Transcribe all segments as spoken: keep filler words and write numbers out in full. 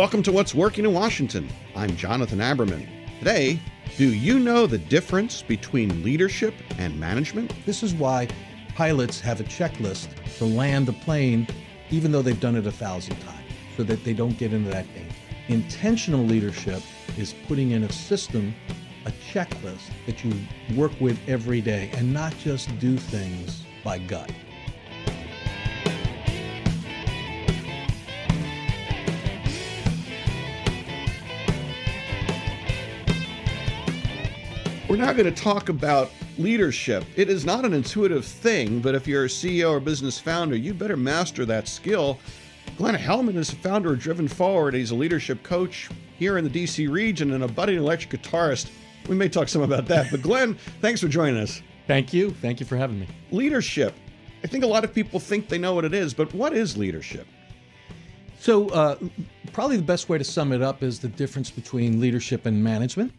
Welcome to What's Working in Washington. I'm Jonathan Aberman. Today, do you know the difference between leadership and management? This is why pilots have a checklist to land a plane, even though they've done it a thousand times, so that they don't get into that danger. Intentional leadership is putting in a system, a checklist that you work with every day and not just do things by gut. We're now going to talk about leadership. It is not an intuitive thing, but if you're a C E O or business founder, you better master that skill. Glenn Hellman is the founder of Driven Forward. He's a leadership coach here in the D C region and a budding electric guitarist. We may talk some about that, but Glenn, thanks for joining us. Thank you. Thank you for having me. Leadership. I think a lot of people think they know what it is, but what is leadership? So uh, probably the best way to sum it up is the difference between leadership and management.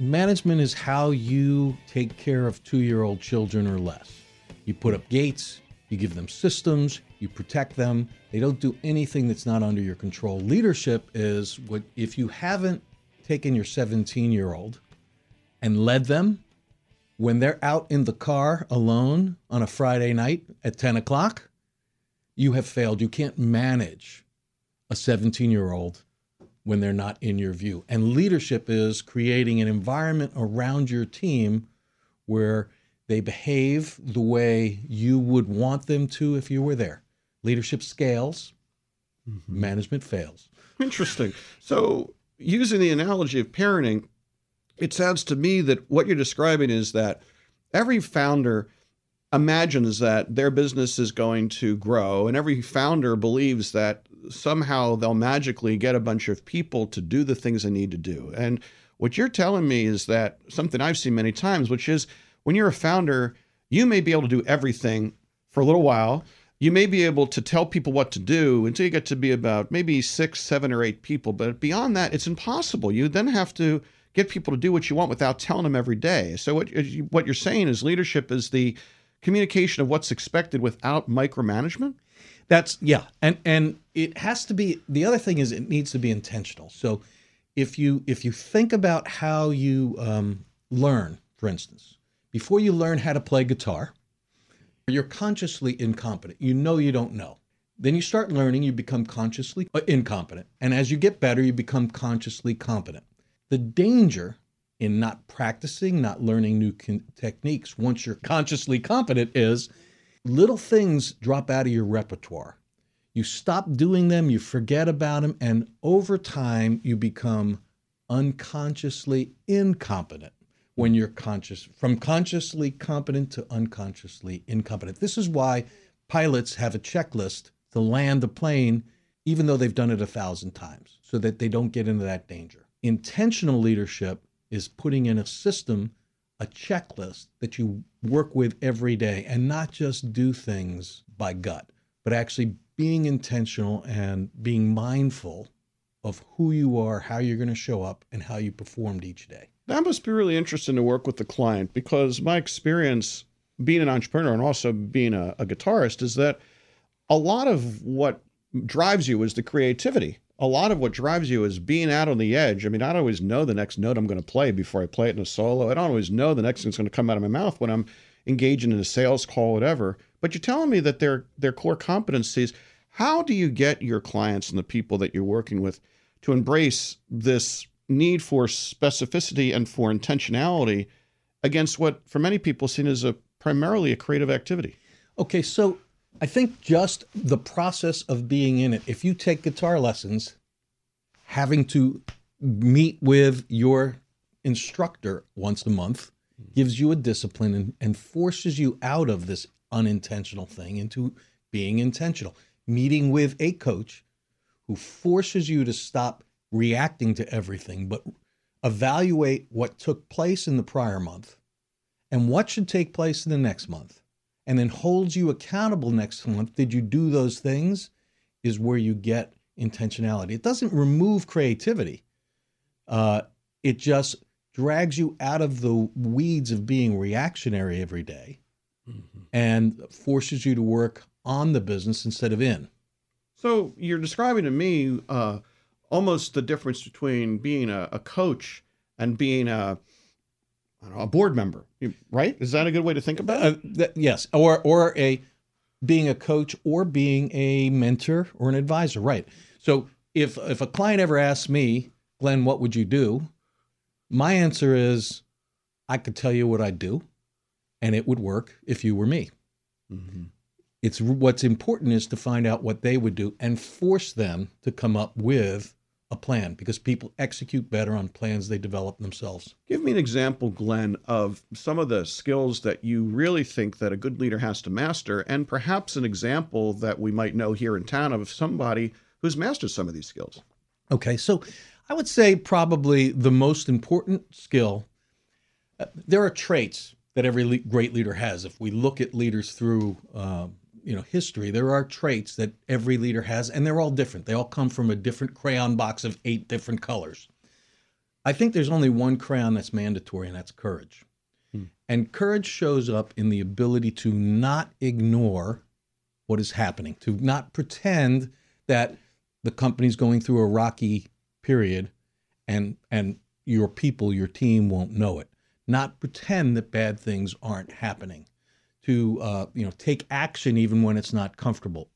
Management is how you take care of two-year-old children or less. You put up gates, you give them systems, you protect them. They don't do anything that's not under your control. Leadership is what if you haven't taken your seventeen-year-old and led them when they're out in the car alone on a Friday night at ten o'clock, you have failed. You can't manage a seventeen-year-old when they're not in your view. And leadership is creating an environment around your team where they behave the way you would want them to if you were there. Leadership scales, mm-hmm. Management fails. Interesting. So using the analogy of parenting, it sounds to me that what you're describing is that every founder imagines that their business is going to grow, and every founder believes that somehow they'll magically get a bunch of people to do the things they need to do. And what you're telling me is that something I've seen many times, which is when you're a founder, you may be able to do everything for a little while. You may be able to tell people what to do until you get to be about maybe six, seven or eight people. But beyond that, it's impossible. You then have to get people to do what you want without telling them every day. So what, what you're saying is leadership is the communication of what's expected without micromanagement. That's yeah. And, and it has to be, the other thing is it needs to be intentional. So if you, if you think about how you um, learn, for instance, before you learn how to play guitar, you're consciously incompetent. You know, you don't know. Then you start learning, you become consciously incompetent. And as you get better, you become consciously competent. The danger in not practicing, not learning new con- techniques once you're consciously competent is little things drop out of your repertoire. You stop doing them, you forget about them, and over time you become unconsciously incompetent when you're conscious, from consciously competent to unconsciously incompetent. This is why pilots have a checklist to land a plane, even though they've done it a thousand times, so that they don't get into that danger. Intentional leadership is putting in a system, a checklist that you work with every day and not just do things by gut, but actually being intentional and being mindful of who you are, how you're going to show up, and how you performed each day. That must be really interesting to work with the client, because my experience being an entrepreneur and also being a, a guitarist is that a lot of what drives you is the creativity. A lot of what drives you is being out on the edge. I mean, I don't always know the next note I'm going to play before I play it in a solo. I don't always know the next thing's going to come out of my mouth when I'm engaging in a sales call, whatever. But you're telling me that their their core competencies. How do you get your clients and the people that you're working with to embrace this need for specificity and for intentionality against what, for many people, seen as a primarily a creative activity? Okay, so I think just the process of being in it. If you take guitar lessons, having to meet with your instructor once a month gives you a discipline and, and forces you out of this unintentional thing into being intentional. Meeting with a coach who forces you to stop reacting to everything, but evaluate what took place in the prior month and what should take place in the next month, and then holds you accountable next month. Did you do those things? Is where you get intentionality. It doesn't remove creativity. Uh, it just drags you out of the weeds of being reactionary every day, mm-hmm. and forces you to work on the business instead of in. So you're describing to me uh, almost the difference between being a, a coach and being a, I don't know, a board member, right? Is that a good way to think about it? Uh, that, yes, or or a being a coach or being a mentor or an advisor, right? So if if a client ever asks me, Glenn, what would you do? My answer is, I could tell you what I'd do, and it would work if you were me. Mm-hmm. It's what's important is to find out what they would do and force them to come up with a plan, because people execute better on plans they develop themselves. Give me an example, Glenn, of some of the skills that you really think that a good leader has to master, and perhaps an example that we might know here in town of somebody who's mastered some of these skills. Okay, so I would say probably the most important skill, uh, there are traits that every le- great leader has. If we look at leaders through uh, you know, history, there are traits that every leader has, and they're all different. They all come from a different crayon box of eight different colors. I think there's only one crayon that's mandatory, and that's courage. Hmm. And courage shows up in the ability to not ignore what is happening, to not pretend that the company's going through a rocky period and and your people, your team won't know it. Not pretend that bad things aren't happening. To uh, you know, take action even when it's not comfortable.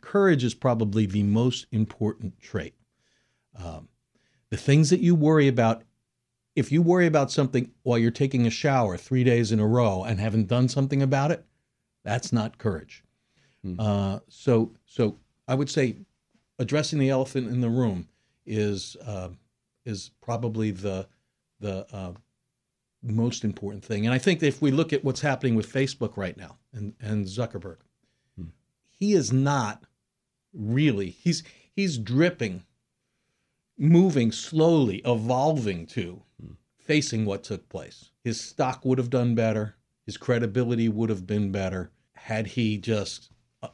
Courage is probably the most important trait. Um, the things that you worry about, if you worry about something while you're taking a shower three days in a row and haven't done something about it, that's not courage. Mm-hmm. Uh, so, so I would say addressing the elephant in the room is uh, is probably the the uh, most important thing. And I think if we look at what's happening with Facebook right now and, and Zuckerberg, hmm. he is not really, he's he's dripping, moving slowly, evolving to hmm. facing what took place. His stock would have done better. His credibility would have been better had he just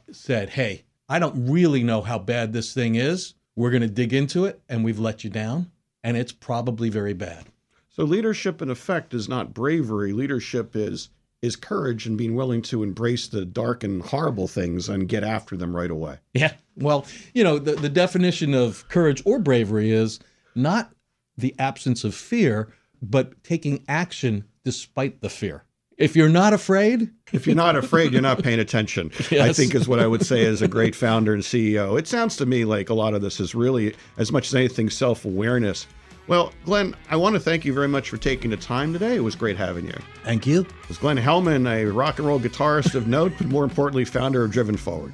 said, hey, I don't really know how bad this thing is. We're going to dig into it, and we've let you down, and it's probably very bad. So leadership, in effect, is not bravery. Leadership is is courage and being willing to embrace the dark and horrible things and get after them right away. Yeah. Well, you know, the, the definition of courage or bravery is not the absence of fear, but taking action despite the fear. If you're not afraid? If you're not afraid, you're not paying attention, yes. I think is what I would say as a great founder and C E O. It sounds to me like a lot of this is really, as much as anything, self-awareness. Well, Glenn, I want to thank you very much for taking the time today. It was great having you. Thank you. It was Glenn Hellman, a rock and roll guitarist of note, but more importantly, founder of Driven Forward.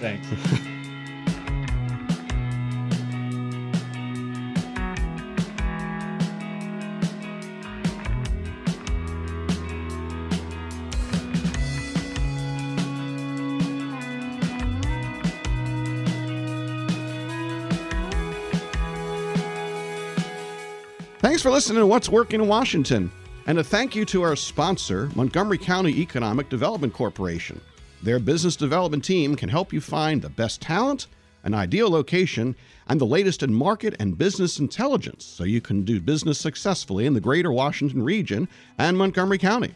Thanks. Thanks for listening to What's Working in Washington, and a thank you to our sponsor, Montgomery County Economic Development Corporation. Their business development team can help you find the best talent, an ideal location, and the latest in market and business intelligence so you can do business successfully in the greater Washington region and Montgomery County.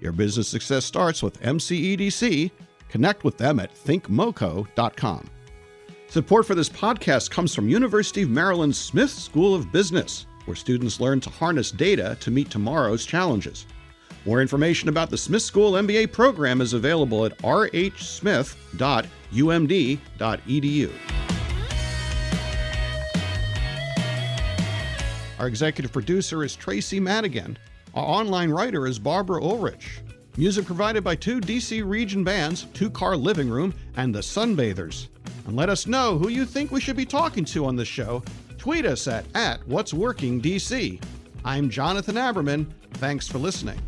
Your business success starts with M C E D C. Connect with them at think moco dot com. Support for this podcast comes from University of Maryland Smith School of Business, where students learn to harness data to meet tomorrow's challenges. More information about the Smith School M B A program is available at r h smith dot u m d dot e d u. Our executive producer is Tracy Madigan. Our online writer is Barbara Ulrich. Music provided by two D C region bands, Two-Car Living Room and The Sunbathers. And let us know who you think we should be talking to on this show. Tweet us at, at What's Working D C. I'm Jonathan Aberman. Thanks for listening.